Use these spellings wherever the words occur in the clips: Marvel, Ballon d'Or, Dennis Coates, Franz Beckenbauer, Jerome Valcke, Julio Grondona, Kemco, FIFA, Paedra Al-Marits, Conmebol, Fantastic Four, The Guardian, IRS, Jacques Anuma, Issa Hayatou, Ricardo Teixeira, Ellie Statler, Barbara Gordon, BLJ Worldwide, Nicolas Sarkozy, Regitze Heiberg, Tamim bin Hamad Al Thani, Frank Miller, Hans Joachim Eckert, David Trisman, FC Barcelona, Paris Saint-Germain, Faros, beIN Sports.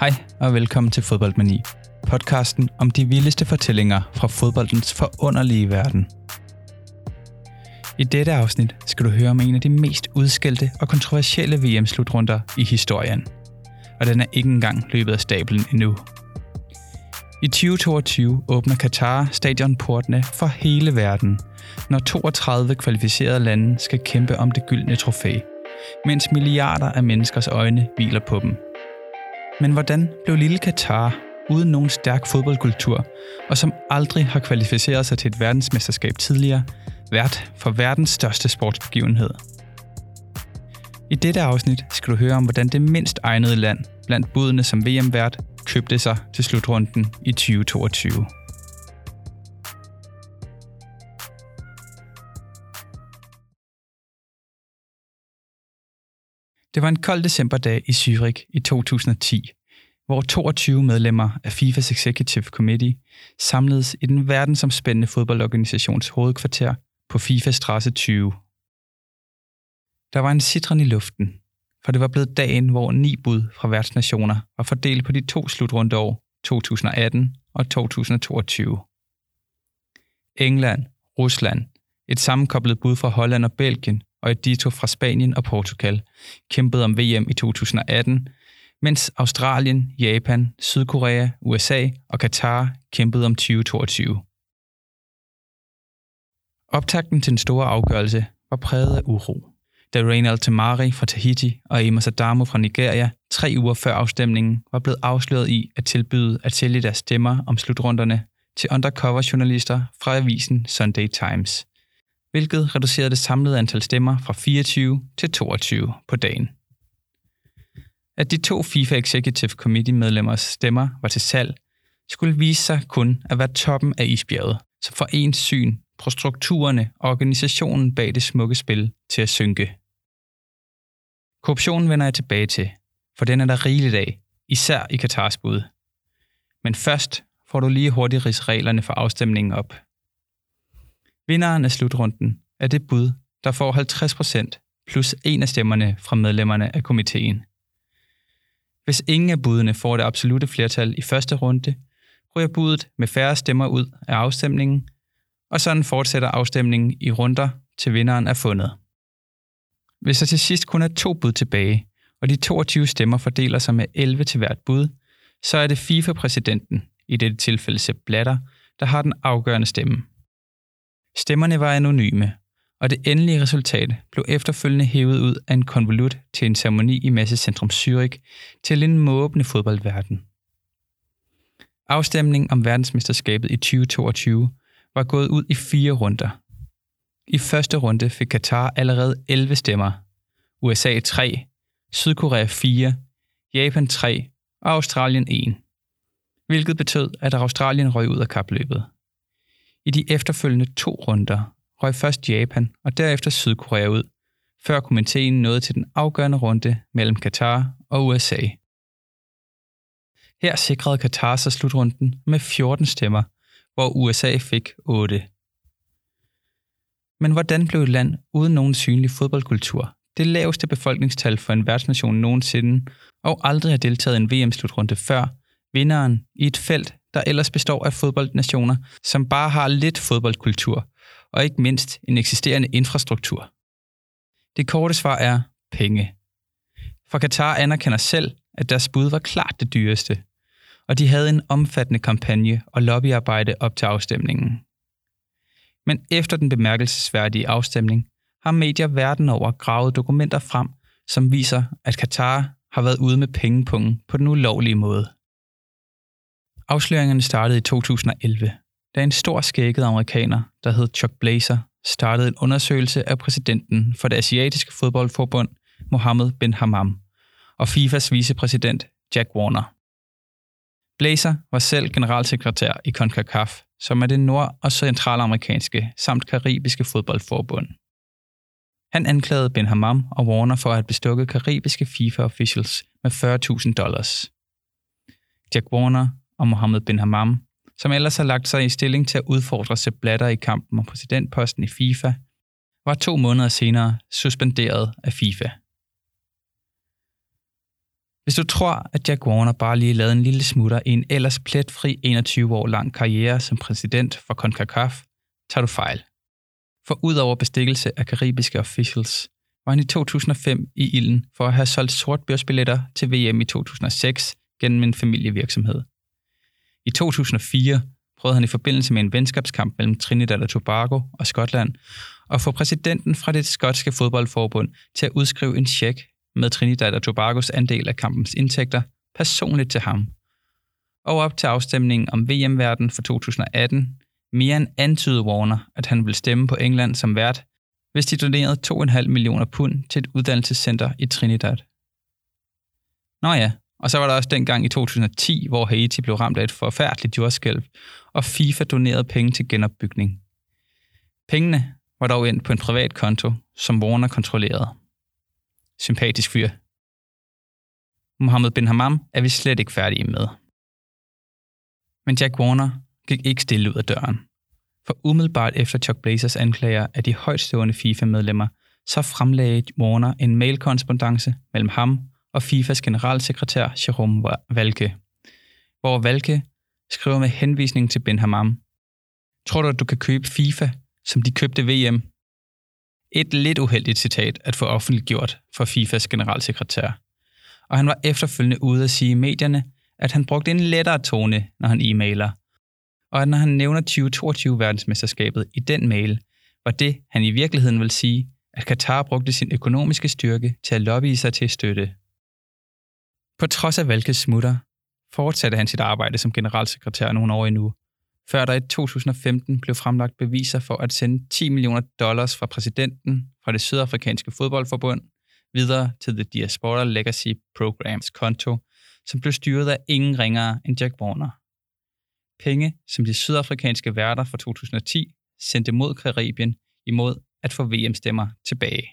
Hej og velkommen til Fodboldmani, podcasten om de vildeste fortællinger fra fodboldens forunderlige verden. I dette afsnit skal du høre om en af de mest udskældte og kontroversielle VM-slutrunder i historien. Og den er ikke engang løbet af stablen endnu. I 2022 åbner Katar stadionportene for hele verden, når 32 kvalificerede lande skal kæmpe om det gyldne trofæ, mens milliarder af menneskers øjne hviler på dem. Men hvordan blev lille Katar uden nogen stærk fodboldkultur, og som aldrig har kvalificeret sig til et verdensmesterskab tidligere, vært for verdens største sportsbegivenhed? I dette afsnit skal du høre om, hvordan det mindst egnede land blandt budene som VM-vært købte sig til slutrunden i 2022. Det var en kold decemberdag i Zürich i 2010, hvor 22 medlemmer af FIFAs Executive Committee samledes i den verdensomspændende fodboldorganisations hovedkvarter på FIFAs Strasse 20. Der var en sitren i luften, for det var blevet dagen, hvor 9 bud fra værtsnationer var fordelt på de to slutrundeår 2018 og 2022. England, Rusland, et sammenkoblet bud fra Holland og Belgien og et dito fra Spanien og Portugal kæmpede om VM i 2018, mens Australien, Japan, Sydkorea, USA og Katar kæmpede om 2022. Optakten til den store afgørelse var præget af uro, da Reynald Temarii fra Tahiti og Amos Adamu fra Nigeria 3 uger før afstemningen var blevet afsløret i at tilbyde at sælge deres stemmer om slutrunderne til undercover-journalister fra avisen Sunday Times, hvilket reducerede det samlede antal stemmer fra 24 til 22 på dagen. At de 2 FIFA Executive Committee-medlemmers stemmer var til salg, skulle vise sig kun at være toppen af isbjerget, som for ens syn på strukturerne og organisationen bag det smukke spil til at synke. Korruptionen vender jeg tilbage til, for den er der rigeligt af, især i Katars bud. Men først får du lige hurtigt ridset reglerne for afstemningen op. Vinderen af slutrunden er det bud, der får 50% plus en af stemmerne fra medlemmerne af komiteen. Hvis ingen af budene får det absolutte flertal i første runde, ryger budet med færre stemmer ud af afstemningen, og sådan fortsætter afstemningen i runder, til vinderen er fundet. Hvis der til sidst kun er 2 bud tilbage, og de 22 stemmer fordeler sig med 11 til hvert bud, så er det FIFA-præsidenten, i dette tilfælde Sepp Blatter, der har den afgørende stemme. Stemmerne var anonyme, og det endelige resultat blev efterfølgende hævet ud af en konvolut til en ceremoni i massecentrum Zürich til en måbende fodboldverden. Afstemningen om verdensmesterskabet i 2022 var gået ud i 4 runder. I første runde fik Katar allerede 11 stemmer, USA 3, Sydkorea 4, Japan 3 og Australien 1, hvilket betød, at Australien røg ud af kapløbet. I de efterfølgende 2 runder røg først Japan og derefter Sydkorea ud, før komiteen nåede til den afgørende runde mellem Katar og USA. Her sikrede Katar sig slutrunden med 14 stemmer, hvor USA fik 8. Men hvordan blev et land uden nogen synlig fodboldkultur det laveste befolkningstal for en værtsnation nogensinde og aldrig har deltaget i en VM-slutrunde før, vinderen i et felt, der ellers består af fodboldnationer, som bare har lidt fodboldkultur og ikke mindst en eksisterende infrastruktur? Det korte svar er penge. For Katar anerkender selv, at deres bud var klart det dyreste, og de havde en omfattende kampagne og lobbyarbejde op til afstemningen. Men efter den bemærkelsesværdige afstemning har medier verden over gravet dokumenter frem, som viser, at Katar har været ude med pengepungen på den ulovlige måde. Afsløringerne startede i 2011, da en stor skægget amerikaner, der hed Chuck Blazer, startede en undersøgelse af præsidenten for det asiatiske fodboldforbund, Mohamed bin Hammam, og FIFAs vicepræsident, Jack Warner. Blazer var selv generalsekretær i CONCACAF, som er det nord- og centralamerikanske samt karibiske fodboldforbund. Han anklagede bin Hammam og Warner for at have bestukket karibiske FIFA-officials med $40,000. Jack Warner og Mohamed bin Hammam, som ellers har lagt sig i stilling til at udfordre Sepp Blatter i kampen om præsidentposten i FIFA, var 2 måneder senere suspenderet af FIFA. Hvis du tror, at Jack Warner bare lige lavede en lille smutter i en ellers pletfri 21 år lang karriere som præsident for CONCACAF, tager du fejl. For udover bestikkelse af karibiske officials, var han i 2005 i ilden for at have solgt sortbørsbilletter til VM i 2006 gennem en familievirksomhed. I 2004 prøvede han i forbindelse med en venskabskamp mellem Trinidad og Tobago og Skotland at få præsidenten fra det skotske fodboldforbund til at udskrive en check med Trinidad og Tobagos andel af kampens indtægter personligt til ham. Og op til afstemningen om VM-værten for 2018 mere end antydede Warner, at han ville stemme på England som vært, hvis de donerede 2,5 millioner pund til et uddannelsescenter i Trinidad. Nå ja, og så var der også dengang i 2010, hvor Haiti blev ramt af et forfærdeligt jordskælv, og FIFA donerede penge til genopbygning. Pengene var dog endt på en privat konto, som Warner kontrollerede. Sympatisk fyr. Mohamed bin Hammam er vi slet ikke færdige med. Men Jack Warner gik ikke stille ud af døren. For umiddelbart efter Chuck Blazers anklager af de højtstående FIFA-medlemmer, så fremlagde Warner en mailkorrespondance mellem ham og FIFAs generalsekretær Jerome Valcke, hvor Valcke skriver med henvisning til bin Hammam: "Tror du, at du kan købe FIFA, som de købte VM?" Et lidt uheldigt citat at få offentliggjort fra FIFAs generalsekretær. Og han var efterfølgende ude at sige i medierne, at han brugte en lettere tone, når han e-mailer. Og at når han nævner 2022-verdensmesterskabet i den mail, var det, han i virkeligheden vil sige, at Katar brugte sin økonomiske styrke til at lobbye sig til støtte. På trods af Valkes smutter, fortsatte han sit arbejde som generalsekretær nogle år endnu, før der i 2015 blev fremlagt beviser for at sende $10 millioner fra præsidenten fra det sydafrikanske fodboldforbund videre til The Diaspora Legacy Programs konto, som blev styret af ingen ringere end Jack Warner. Penge, som de sydafrikanske værter fra 2010 sendte mod Karibien imod at få VM-stemmer tilbage.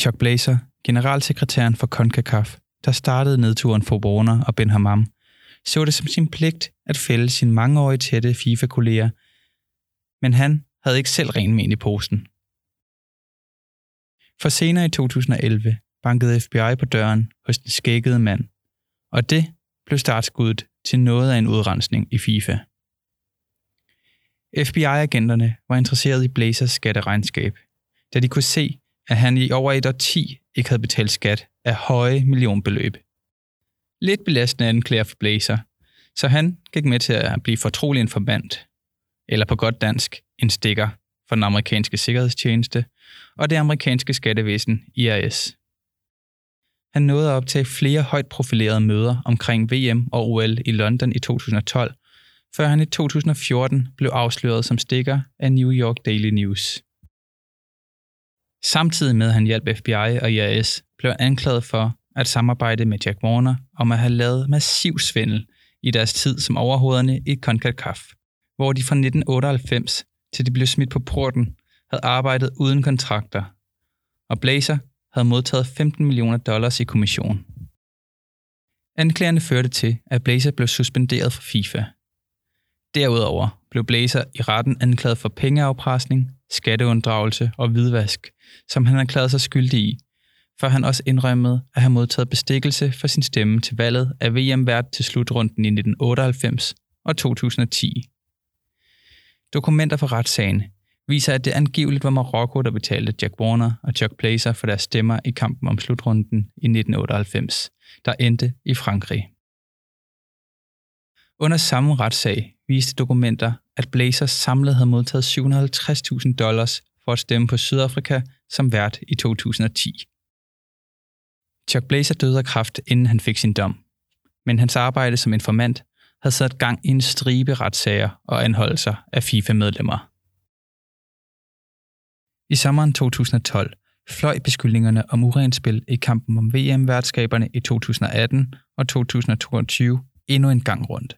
Chuck Blazer, generalsekretæren for CONCACAF, der startede nedturen for Warner og bin Hammam, så det som sin pligt at fælde sine mangeårige tætte FIFA-kolleger, men han havde ikke selv ren men i posen. For senere i 2011 bankede FBI på døren hos den skækkede mand, og det blev startskuddet til noget af en udrensning i FIFA. FBI-agenterne var interesseret i Blazers skatteregnskab, da de kunne se, at han i over et årti ikke havde betalt skat af høje millionbeløb. Lidt belastende anklager for Blazer, så han gik med til at blive fortrolig informant, eller på godt dansk en stikker for den amerikanske sikkerhedstjeneste og det amerikanske skattevæsen IRS. Han nåede at optage flere højt profilerede møder omkring VM og OL i London i 2012, før han i 2014 blev afsløret som stikker af New York Daily News. Samtidig med at han hjalp FBI og IRS, blev anklaget for at samarbejde med Jack Warner om at have lavet massiv svindel i deres tid som overhovederne i CONCACAF, hvor de fra 1998 til de blev smidt på porten, havde arbejdet uden kontrakter, og Blazer havde modtaget $15 millioner i kommission. Anklagerne førte til, at Blazer blev suspenderet fra FIFA. Derudover blev Blazer i retten anklaget for pengeafpresning, skatteunddragelse og hvidvask, som han erklærede sig skyldig i, før han også indrømmede at have modtaget bestikkelse for sin stemme til valget af VM-vært til slutrunden i 1998 og 2010. Dokumenter fra retssagen viser, at det angiveligt var Marokko, der betalte Jack Warner og Chuck Blazer for deres stemmer i kampen om slutrunden i 1998, der endte i Frankrig. Under samme retssag viste dokumenter, at Blazer samlet havde modtaget $750.000 for at stemme på Sydafrika som vært i 2010. Chuck Blazer døde af kræft, inden han fik sin dom, men hans arbejde som informant havde sat gang i en stribe retssager og anholdelser af FIFA-medlemmer. I sommeren 2012 fløj beskyldningerne om urent spil i kampen om VM-værtskaberne i 2018 og 2022 endnu en gang rundt.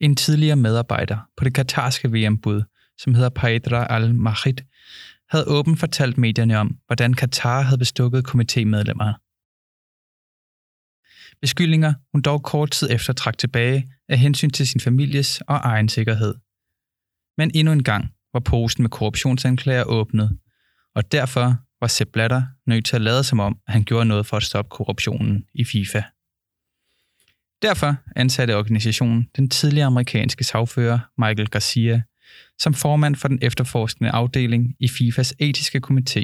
En tidligere medarbejder på det katarske VM-bud, som hedder Paedra Al-Marits, havde åbent fortalt medierne om, hvordan Katar havde bestukket komitémedlemmer. Beskyldninger hun dog kort tid efter trak tilbage af hensyn til sin families og egen sikkerhed. Men endnu en gang var posen med korruptionsanklager åbnet, og derfor var Sepp Blatter nødt til at lade som om, at han gjorde noget for at stoppe korruptionen i FIFA. Derfor ansatte organisationen den tidligere amerikanske sagfører Michael Garcia som formand for den efterforskende afdeling i FIFAs etiske komité,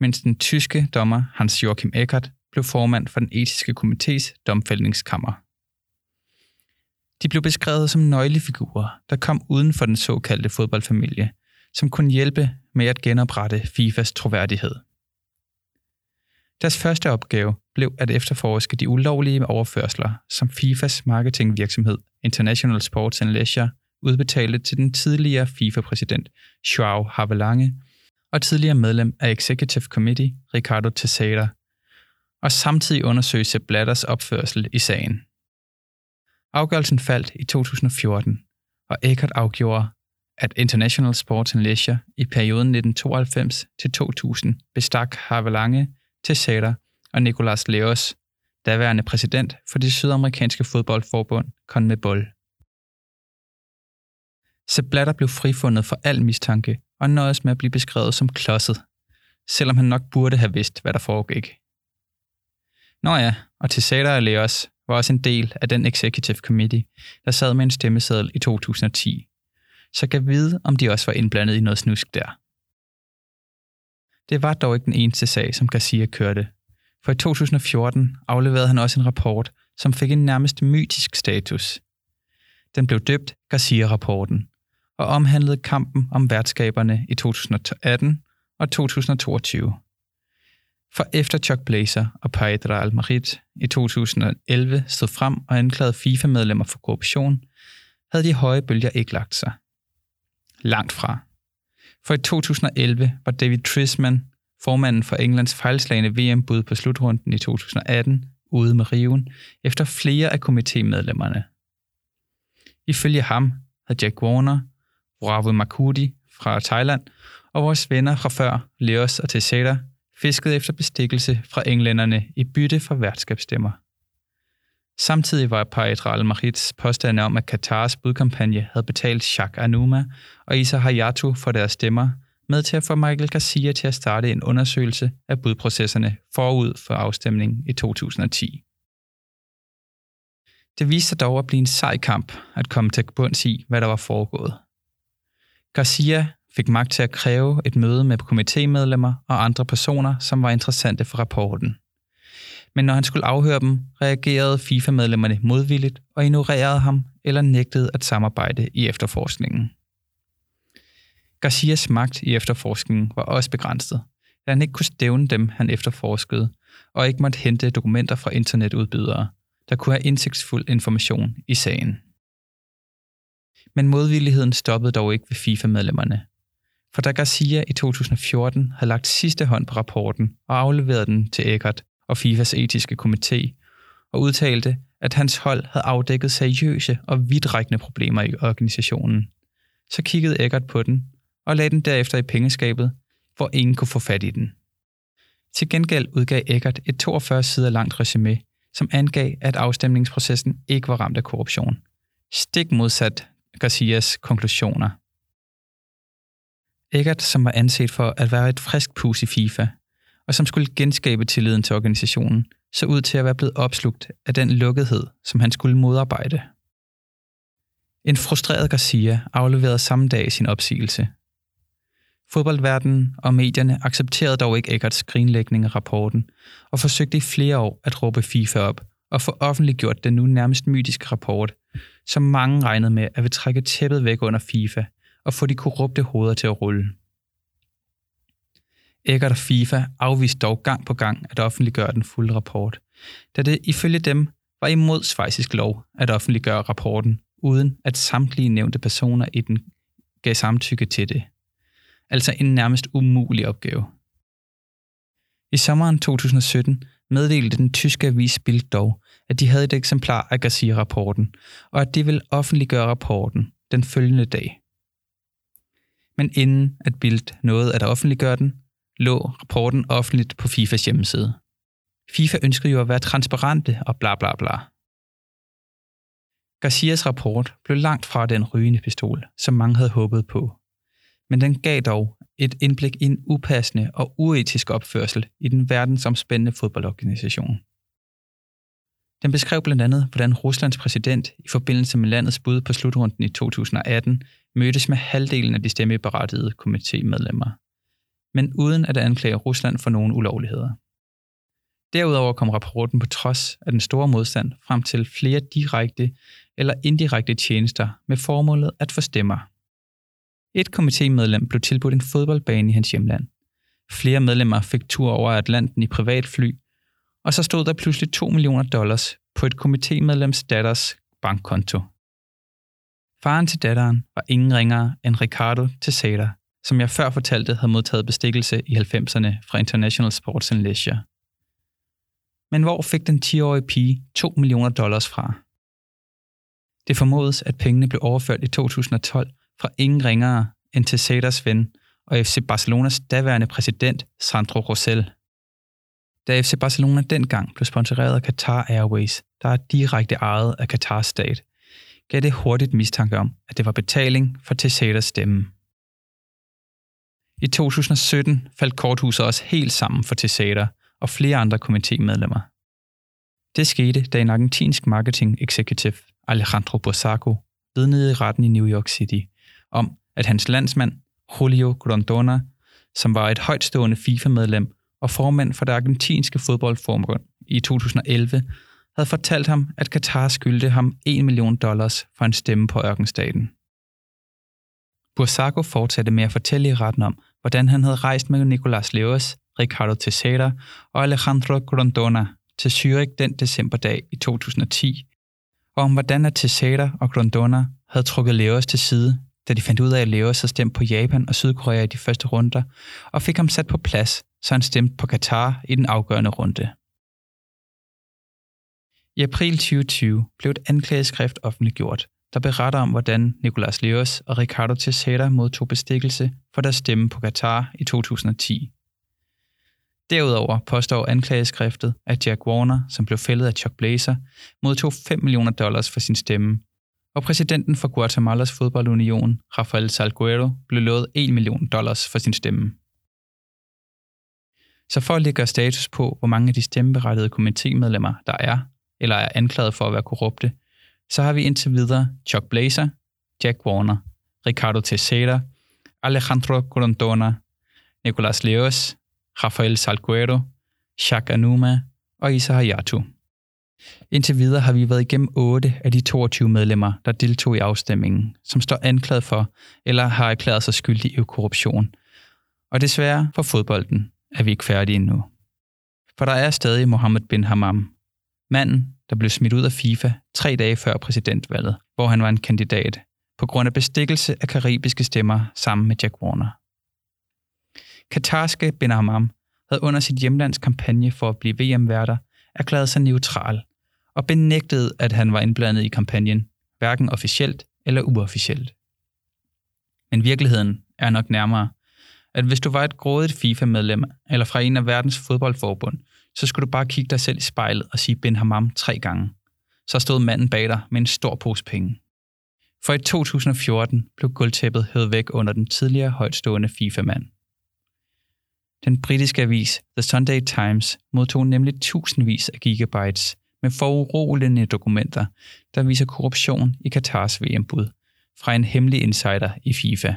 mens den tyske dommer Hans Joachim Eckert blev formand for den etiske komités domfældningskammer. De blev beskrevet som nøglefigurer, der kom uden for den såkaldte fodboldfamilie, som kunne hjælpe med at genoprette FIFAs troværdighed. Deres første opgave blev at efterforske de ulovlige overførsler, som FIFAs marketingvirksomhed International Sports & Leisure udbetalte til den tidligere FIFA-præsident João Havelange og tidligere medlem af Executive Committee Ricardo Teixeira, og samtidig undersøge Sepp Blatters opførsel i sagen. Afgørelsen faldt i 2014, og Eckert afgjorde, at International Sports & Leisure i perioden 1992-2000 bestak Havelange, Teixeira og Nicolás Leoz, daværende præsident for det sydamerikanske fodboldforbund Conmebol. Sepp Blatter blev frifundet for al mistanke og nøjes med at blive beskrevet som klodset, selvom han nok burde have vidst, hvad der foregik. Nå ja, og Teixeira og Leoz var også en del af den Executive Committee, der sad med en stemmeseddel i 2010, så kan vide, om de også var indblandet i noget snusk der. Det var dog ikke den eneste sag, som Garcia kørte, for i 2014 afleverede han også en rapport, som fik en nærmest mytisk status. Den blev døbt Garcia-rapporten og omhandlede kampen om værtskaberne i 2018 og 2022. For efter Chuck Blazer og Paedra Al-Marits i 2011 stod frem og anklagede FIFA-medlemmer for korruption, havde de høje bølger ikke lagt sig. Langt fra. For i 2011 var David Trisman, formanden for Englands fejlslagne VM-bud på slutrunden i 2018, ude med riven efter flere af komitémedlemmerne. Ifølge ham havde Jack Warner, Worawi Makudi fra Thailand og vores venner fra før, Leoz og Teixeira, fisket efter bestikkelse fra englænderne i bytte for værtskabsstemmer. Samtidig var Paedra Al-Marits påstande om, at Katars budkampagne havde betalt Jacques Anuma og Issa Hayatou for deres stemmer, med til at få Michael Garcia til at starte en undersøgelse af budprocesserne forud for afstemningen i 2010. Det viste sig dog at blive en sej kamp at komme til bunds i, hvad der var foregået. Garcia fik magt til at kræve et møde med komitémedlemmer og andre personer, som var interessante for rapporten. Men når han skulle afhøre dem, reagerede FIFA-medlemmerne modvilligt og ignorerede ham eller nægtede at samarbejde i efterforskningen. Garcias magt i efterforskningen var også begrænset, da han ikke kunne stævne dem, han efterforskede, og ikke måtte hente dokumenter fra internetudbydere, der kunne have indsigtsfuld information i sagen. Men modvilligheden stoppede dog ikke ved FIFA-medlemmerne. For da Garcia i 2014 havde lagt sidste hånd på rapporten og afleveret den til Eckert og FIFAs etiske komité, og udtalte, at hans hold havde afdækket seriøse og vidtrækkende problemer i organisationen, så kiggede Eckert på den og lagde den derefter i pengeskabet, hvor ingen kunne få fat i den. Til gengæld udgav Eckert et 42 sider langt resume, som angav, at afstemningsprocessen ikke var ramt af korruption. Stik modsat Garcias konklusioner. Eckert, som var anset for at være et frisk pus i FIFA, og som skulle genskabe tilliden til organisationen, så ud til at være blevet opslugt af den lukkethed, som han skulle modarbejde. En frustreret Garcia afleverede samme dag sin opsigelse. Fodboldverdenen og medierne accepterede dog ikke Eckerts skrinlægning af rapporten, og forsøgte i flere år at råbe FIFA op og få offentliggjort den nu nærmest mytiske rapport, som mange regnede med at vil trække tæppet væk under FIFA og få de korrupte hoveder til at rulle. Eckert og FIFA afviste dog gang på gang at offentliggøre den fulde rapport, da det ifølge dem var imod schweizisk lov at offentliggøre rapporten, uden at samtlige nævnte personer i den gav samtykke til det. Altså en nærmest umulig opgave. I sommeren 2017 meddelte den tyske avis Bild dog, at de havde et eksemplar af Garcia-rapporten, og at de ville offentliggøre rapporten den følgende dag. Men inden at Bild nåede at offentliggøre den, lå rapporten offentligt på FIFAs hjemmeside. FIFA ønskede jo at være transparente og bla bla bla. Garcias rapport blev langt fra den rygende pistol, som mange havde håbet på, men den gav dog et indblik i en upassende og uetisk opførsel i den verdensomspændende fodboldorganisation. Den beskrev blandt andet, hvordan Ruslands præsident i forbindelse med landets bud på slutrunden i 2018 mødtes med halvdelen af de stemmeberettigede komitémedlemmer, men uden at anklage Rusland for nogen ulovligheder. Derudover kom rapporten på trods af den store modstand frem til flere direkte eller indirekte tjenester med formålet at få stemmer. Et komitémedlem blev tilbudt en fodboldbane i hans hjemland. Flere medlemmer fik tur over Atlanten i privatfly, og så stod der pludselig $2 million på et komitémedlems datters bankkonto. Faren til datteren var ingen ringere end Ricardo Teixeira, som jeg før fortalte havde modtaget bestikkelse i 90'erne fra International Sports and Leisure. Men hvor fik den 10-årige pige $2 million fra? Det formodes, at pengene blev overført i 2012 fra ingen ringere end Teixeiras ven og FC Barcelonas daværende præsident Sandro Rosell. Da FC Barcelona dengang blev sponsoreret af Qatar Airways, der er direkte ejet af Qatars stat, gav det hurtigt mistanke om, at det var betaling for Teixeiras stemme. I 2017 faldt korthuset også helt sammen for Teixeira og flere andre komitémedlemmer. Det skete, da en argentinsk marketing-executive, Alejandro Bosago, vidnede i retten i New York City om, at hans landsmand, Julio Grondona, som var et højtstående FIFA-medlem og formand for det argentinske fodboldforbund i 2011, havde fortalt ham, at Qatar skyldte ham $1 million for en stemme på ørkenstaten. Bursaco fortsatte med at fortælle i retten om, hvordan han havde rejst med Nicolás Leoz, Ricardo Teixeira og Alejandro Grondona til Zürich den decemberdag i 2010, og om hvordan Teixeira og Grondona havde trukket Leoz til side, da de fandt ud af, at Leoz havde stemt på Japan og Sydkorea i de første runder, og fik ham sat på plads, så han stemte på Qatar i den afgørende runde. I april 2020 blev et anklageskrift offentliggjort, der beretter om, hvordan Nicolás Leoz og Ricardo Teixeira modtog bestikkelse for deres stemme på Qatar i 2010. Derudover påstår anklageskriftet, at Jack Warner, som blev fældet af Chuck Blazer, modtog $5 million for sin stemme, og præsidenten for Guatemalas fodboldunion, Rafael Salguero, blev lovet $1 million for sin stemme. Så for at lægge status på, hvor mange af de stemmeberettigede komitémedlemmer der er, eller er anklaget for at være korrupte, så har vi indtil videre Chuck Blazer, Jack Warner, Ricardo Teixeira, Alejandro Grondona, Nicolás Leoz, Rafael Salguero, Jacques Anuma og Issa Hayatou. Indtil videre har vi været igennem 8 af de 22 medlemmer, der deltog i afstemningen, som står anklaget for eller har erklæret sig skyldig i korruption. Og desværre for fodbolden er vi ikke færdige endnu. For der er stadig Mohamed bin Hammam, manden, der blev smidt ud af FIFA 3 dage før præsidentvalget, hvor han var en kandidat, på grund af bestikkelse af karibiske stemmer sammen med Jack Warner. Katarske bin Hammam havde under sit hjemlands kampagne for at blive VM-værter erklæret sig neutral og benægtede, at han var indblandet i kampagnen, hverken officielt eller uofficielt. Men virkeligheden er nok nærmere, at hvis du var et grådigt FIFA-medlem eller fra en af verdens fodboldforbund, så skulle du bare kigge dig selv i spejlet og sige bin Hammam 3 gange. Så stod manden bag dig med en stor pose penge. For i 2014 blev guldtæppet hævet væk under den tidligere højtstående FIFA-mand. Den britiske avis The Sunday Times modtog nemlig tusindvis af gigabytes med foruroligende dokumenter, der viser korruption i Katars VM-bud fra en hemmelig insider i FIFA.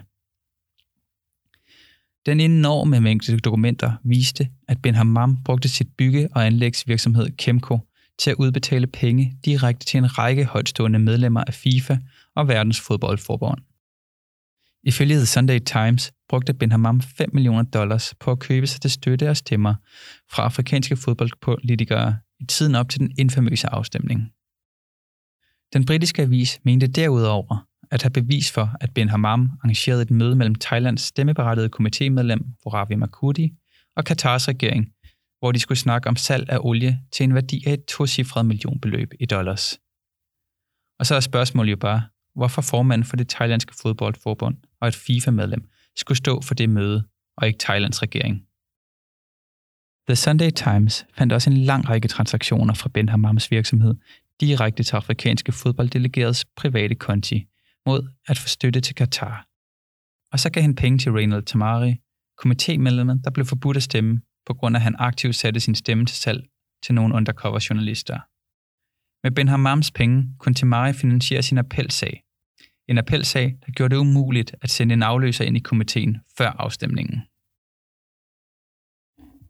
Den enorme mængde dokumenter viste, at bin Hammam brugte sit bygge- og anlægsvirksomhed Kemco til at udbetale penge direkte til en række højtstående medlemmer af FIFA og verdens fodboldforbund. Ifølge The Sunday Times brugte bin Hammam $5 million på at købe sig til støtte og stemmer fra afrikanske fodboldpolitikere i tiden op til den infamøse afstemning. Den britiske avis mente derudover at have bevis for, at bin Hammam arrangerede et møde mellem Thailands stemmeberettigede komitémedlem Worawi Makudi og Katars regering, hvor de skulle snakke om salg af olie til en værdi af et 2-cifret millionbeløb i dollars. Og så er spørgsmålet jo bare, hvorfor formanden for det thailandske fodboldforbund og et FIFA-medlem skulle stå for det møde, og ikke Thailands regering. The Sunday Times fandt også en lang række transaktioner fra bin Hammams virksomhed direkte til afrikanske fodbolddelegeredes private konti mod at få støtte til Qatar. Og så gav han penge til Reynald Temarii, komitémedlemmet, der blev forbudt at stemme, på grund af at han aktivt satte sin stemme til salg til nogle undercover-journalister. Med Ben Hammams penge kunne Temarii finansiere sin appelsag. En appelsag, der gjorde det umuligt at sende en afløser ind i komiteen før afstemningen.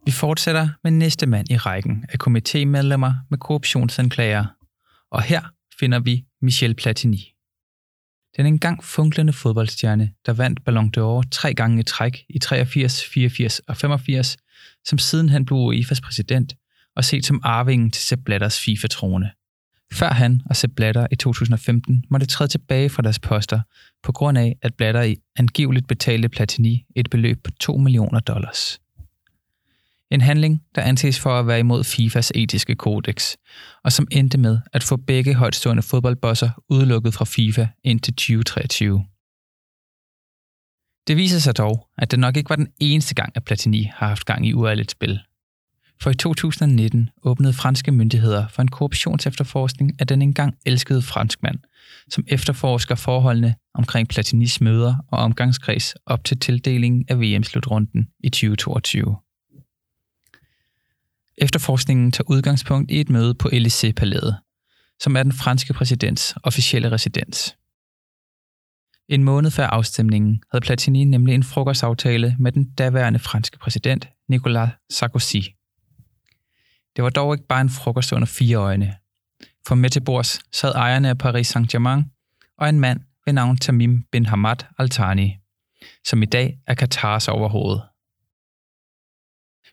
Vi fortsætter med næste mand i rækken af komitémedlemmer med korruptionsanklager, og her finder vi Michel Platini. Den engang funklende fodboldstjerne, der vandt Ballon d'Or 3 gange i træk i 83, 84 og 85, som siden han blev UEFA's præsident og set som arvingen til Sepp Blatters FIFA-trone. Før han og Sepp Blatter i 2015 måtte træde tilbage fra deres poster på grund af, at Blatter angiveligt betalte Platini et beløb på $2 millioner. En handling, der anses for at være imod FIFAs etiske kodex, og som endte med at få begge højtstående fodboldbosser udelukket fra FIFA indtil 2023. Det viser sig dog, at det nok ikke var den eneste gang, at Platini har haft gang i uærligt spil. For i 2019 åbnede franske myndigheder for en korruptionsefterforskning af den engang elskede franskmand, som efterforsker forholdene omkring Platinis møder og omgangskreds op til tildelingen af VM-slutrunden i 2022. Efterforskningen tager udgangspunkt i et møde på Élysée-palæet, som er den franske præsidents officielle residens. En måned før afstemningen havde Platini nemlig en frokostaftale med den daværende franske præsident Nicolas Sarkozy. Det var dog ikke bare en frokost under 4 øjne. For med til bords sad ejerne af Paris Saint-Germain og en mand ved navn Tamim bin Hamad Al Thani, som i dag er Katars overhoved.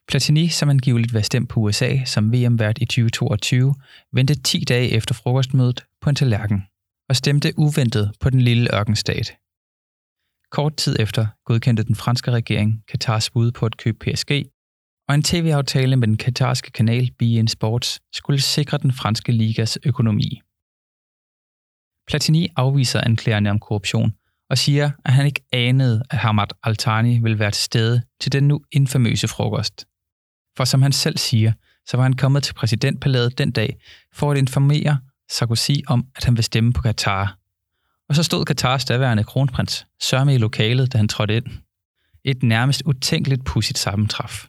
Platini, som angiveligt var stemt på USA som VM-vært i 2022, vendte 10 dage efter frokostmødet på en tallerken og stemte uventet på den lille ørkenstat. Kort tid efter godkendte den franske regering Katars bud på at købe PSG, og en tv-aftale med den katarske kanal BeIN Sports skulle sikre den franske ligas økonomi. Platini afviser anklagerne om korruption og siger, at han ikke anede, at Hamad Al Thani ville være til stede til den nu infamøse frokost. For som han selv siger, så var han kommet til præsidentpalæet den dag for at informere Sarkozy om, at han ville stemme på Katar. Og så stod Katars daværende kronprins sørme i lokalet, da han trådte ind. Et nærmest utænkeligt pudsigt sammentræf.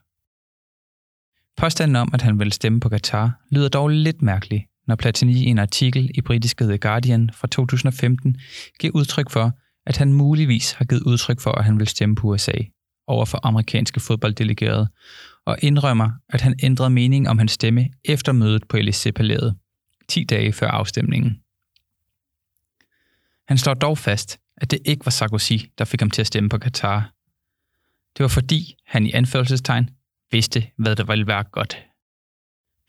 Påstanden om, at han ville stemme på Katar, lyder dog lidt mærkelig, når Platini i en artikel i britiske The Guardian fra 2015 giver udtryk for, at han muligvis har givet udtryk for, at han vil stemme på USA over for amerikanske fodbolddelegerede, og indrømmer, at han ændrede mening om hans stemme efter mødet på Élysée-palæet, 10 dage før afstemningen. Han slår dog fast, at det ikke var Sarkozy, der fik ham til at stemme på Katar. Det var fordi, han i anførselstegn vidste, hvad der ville være godt.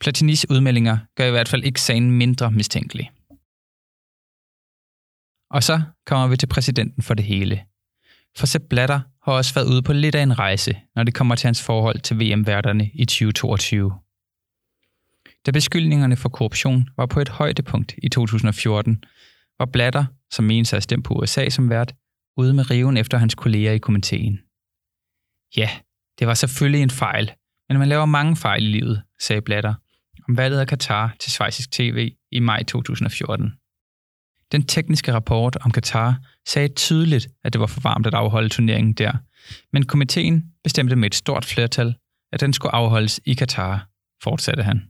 Platinis udmeldinger gør i hvert fald ikke sagen mindre mistænkelig. Og så kommer vi til præsidenten for det hele. For Sepp Blatter har også været ude på lidt af en rejse, når det kommer til hans forhold til VM-værterne i 2022. Da beskyldningerne for korruption var på et højdepunkt i 2014, var Blatter, som mente sig at stemme på USA som vært, ude med riven efter hans kolleger i komiteen. Ja, det var selvfølgelig en fejl, men man laver mange fejl i livet, sagde Blatter, om valget af Katar til schweizisk TV i maj 2014. Den tekniske rapport om Katar sagde tydeligt, at det var for varmt at afholde turneringen der, men komiteen bestemte med et stort flertal, at den skulle afholdes i Katar, fortsatte han.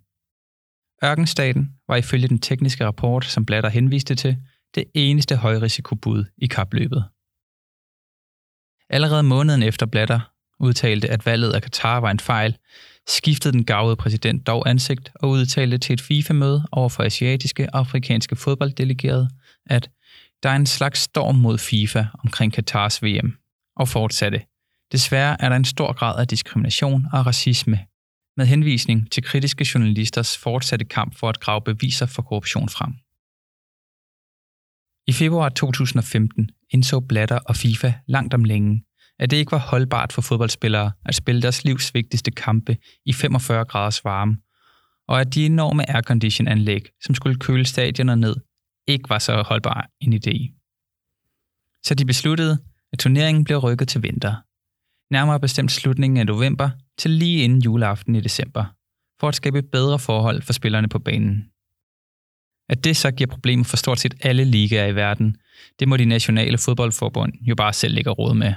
Ørkenstaten var ifølge den tekniske rapport, som Blatter henviste til, det eneste højrisikobud i kapløbet. Allerede måneden efter Blatter udtalte, at valget af Katar var en fejl, skiftede den garvede præsident dog ansigt og udtalte til et FIFA-møde over for asiatiske og afrikanske fodbolddelegerede, at der er en slags storm mod FIFA omkring Katars VM, og fortsatte. Desværre er der en stor grad af diskrimination og racisme, med henvisning til kritiske journalisters fortsatte kamp for at grave beviser for korruption frem. I februar 2015 indså Blatter og FIFA langt om længe, at det ikke var holdbart for fodboldspillere at spille deres livs vigtigste kampe i 45 graders varme, og at de enorme aircondition-anlæg, som skulle køle stadioner ned, ikke var så holdbar en idé. Så de besluttede, at turneringen blev rykket til vinter. Nærmere bestemt slutningen af november til lige inden juleaften i december, for at skabe bedre forhold for spillerne på banen. At det så giver problemer for stort set alle ligaer i verden, det må de nationale fodboldforbund jo bare selv lægge råd med.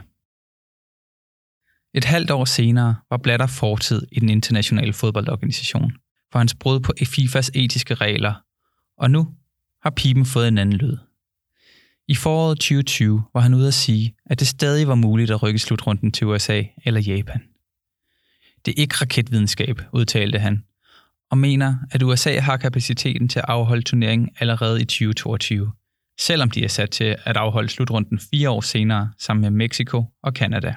Et halvt år senere var Blatter fortid i den internationale fodboldorganisation for hans brud på FIFAs etiske regler, og nu har piben fået en anden lyd. I foråret 2020 var han ude at sige, at det stadig var muligt at rykke slutrunden til USA eller Japan. Det er ikke raketvidenskab, udtalte han, og mener, at USA har kapaciteten til at afholde turneringen allerede i 2022, selvom de er sat til at afholde slutrunden 4 år senere sammen med Mexico og Canada.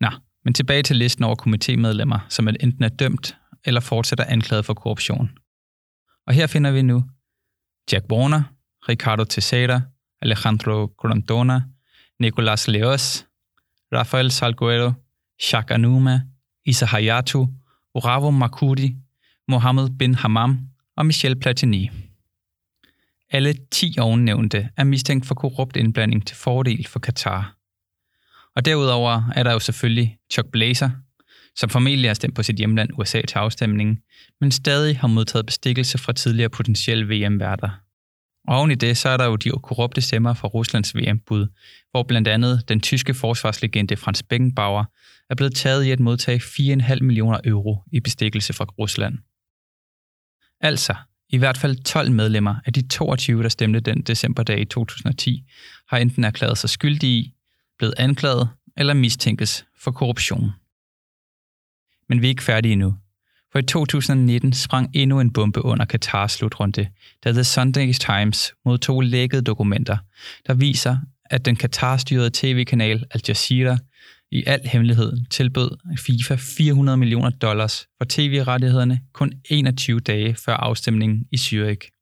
Nå, men tilbage til listen over komitémedlemmer, som enten er dømt eller fortsætter anklaget for korruption. Og her finder vi nu Jack Warner, Ricardo Teixeira, Alejandro Grondona, Nicolás Leoz, Rafael Salguero, Jacques Anuma, Issa Hayatou, Worawi Makudi, Mohamed bin Hammam og Michel Platini. Alle 10 ovennævnte er mistænkt for korrupt indblanding til fordel for Katar. Og derudover er der jo selvfølgelig Chuck Blazer, som formentlig har stemt på sit hjemland USA til afstemningen, men stadig har modtaget bestikkelse fra tidligere potentielle VM-værter. Og oven i det, så er der jo de korrupte stemmer fra Ruslands VM-bud, hvor blandt andet den tyske forsvarslegende Franz Beckenbauer er blevet taget i at modtage 4,5 millioner euro i bestikkelse fra Rusland. Altså, i hvert fald 12 medlemmer af de 22, der stemte den decemberdag i 2010, har enten erklæret sig skyldige i, blevet anklaget eller mistænkes for korruption. Men vi er ikke færdige endnu. For i 2019 sprang endnu en bombe under Katars slutrunde, da The Sunday Times modtog lækkede dokumenter, der viser, at den Katar-styrede tv-kanal Al Jazeera i al hemmelighed tilbød FIFA $400 million for tv-rettighederne kun 21 dage før afstemningen i Zürich.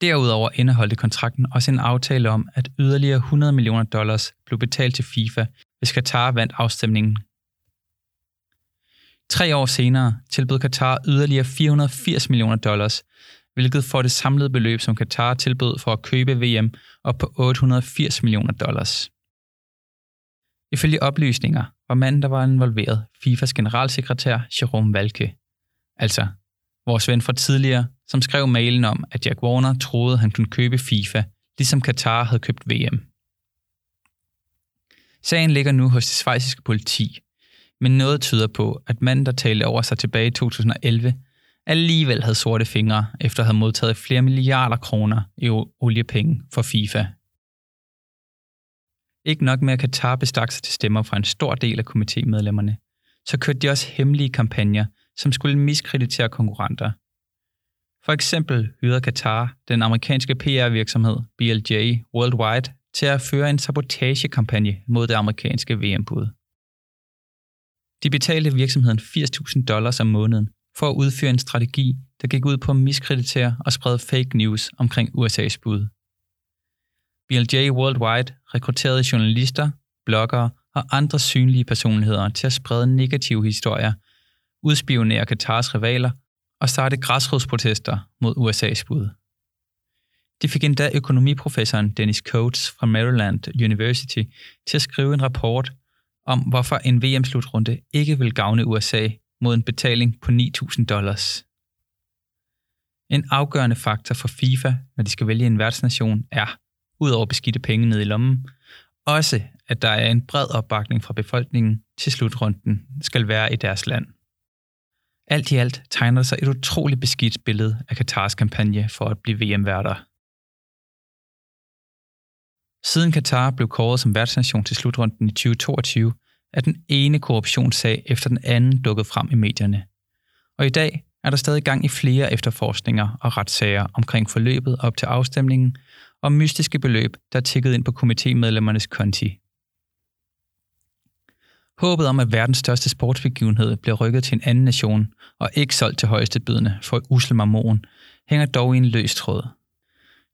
Derudover indeholdte kontrakten også en aftale om, at yderligere $100 million blev betalt til FIFA, hvis Katar vandt afstemningen. 3 år senere tilbød Katar yderligere $480 million, hvilket får det samlede beløb, som Katar tilbød for at købe VM, op på $880 million. Ifølge oplysninger var manden, der var involveret, FIFAs generalsekretær Jerome Valcke, altså vores ven fra tidligere, som skrev mailen om, at Jack Warner troede, han kunne købe FIFA, ligesom Katar havde købt VM. Sagen ligger nu hos det schweiziske politi, men noget tyder på, at manden, der talte over sig tilbage i 2011, alligevel havde sorte fingre efter at have modtaget flere milliarder kroner i oliepenge fra FIFA. Ikke nok med, at Katar bestak sig til stemmer fra en stor del af komitémedlemmerne, så kørte de også hemmelige kampagner, som skulle miskreditere konkurrenter. For eksempel hyrede Katar den amerikanske PR-virksomhed BLJ Worldwide til at føre en sabotagekampagne mod det amerikanske VM-bud. De betalte virksomheden $80.000 om måneden for at udføre en strategi, der gik ud på at miskreditere og sprede fake news omkring USA's bud. BLJ Worldwide rekrutterede journalister, bloggere og andre synlige personligheder til at sprede negative historier, udspionere Katars rivaler og starte græsrodsprotester mod USA's bud. De fik endda økonomiprofessoren Dennis Coates fra Maryland University til at skrive en rapport om, hvorfor en VM-slutrunde ikke vil gavne USA mod en betaling på $9.000. En afgørende faktor for FIFA, når de skal vælge en værtsnation, er, udover beskidte penge ned i lommen, også at der er en bred opbakning fra befolkningen til slutrunden skal være i deres land. Alt i alt tegner sig et utroligt beskidt billede af Katars kampagne for at blive VM-værter. Siden Katar blev kåret som værtsnation til slutrunden i 2022, er den ene korruptionssag efter den anden dukket frem i medierne. Og i dag er der stadig gang i flere efterforskninger og retssager omkring forløbet op til afstemningen og mystiske beløb, der er tikket ind på komitémedlemmernes konti. Håbet om, at verdens største sportsbegivenhed bliver rykket til en anden nation og ikke solgt til højestebydende for et usel marmon, hænger dog i en løs tråd.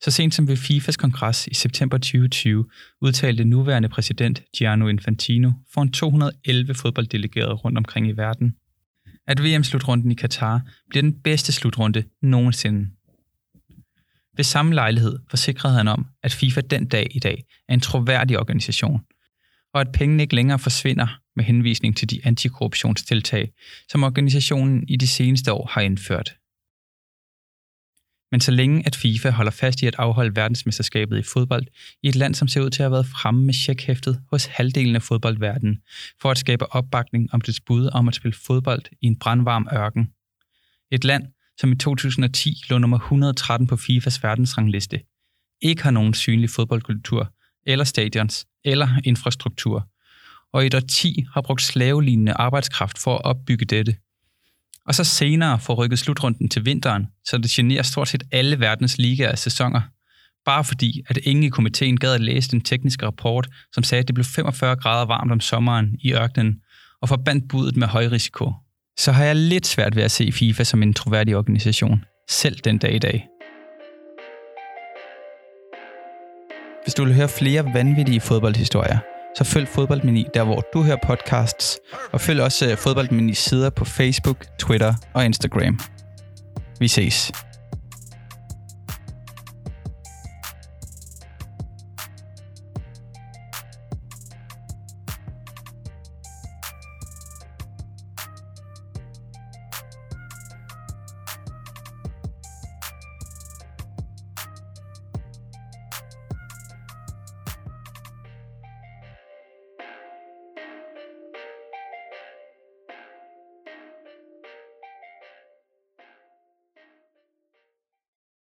Så sent som ved FIFAs kongres i september 2020 udtalte nuværende præsident Gianni Infantino foran 211 fodbolddelegerede rundt omkring i verden, at VM-slutrunden i Katar bliver den bedste slutrunde nogensinde. Ved samme lejlighed forsikrede han om, at FIFA den dag i dag er en troværdig organisation, og at pengene ikke længere forsvinder med henvisning til de antikorruptionstiltag, som organisationen i de seneste år har indført. Men så længe at FIFA holder fast i at afholde verdensmesterskabet i fodbold i et land, som ser ud til at have været fremme med checkhæftet hos halvdelen af fodboldverdenen, for at skabe opbakning om dets bud om at spille fodbold i en brandvarm ørken. Et land, som i 2010 lå nummer 113 på FIFAs verdensrangliste, ikke har nogen synlig fodboldkultur, eller stadions, eller infrastruktur, og i et årti har brugt slavelignende arbejdskraft for at opbygge dette. Og så senere får rykket slutrunden til vinteren, så det generer stort set alle verdens ligaer og sæsoner, bare fordi, at ingen i komiteen gad at læse den tekniske rapport, som sagde, at det blev 45 grader varmt om sommeren i ørkenen, og forbandt budet med høj risiko. Så har jeg lidt svært ved at se FIFA som en troværdig organisation, selv den dag i dag. Hvis du vil høre flere vanvittige fodboldhistorier, så følg Fodboldmani der, hvor du hører podcasts, og følg også Fodboldmani sider på Facebook, Twitter og Instagram. Vi ses.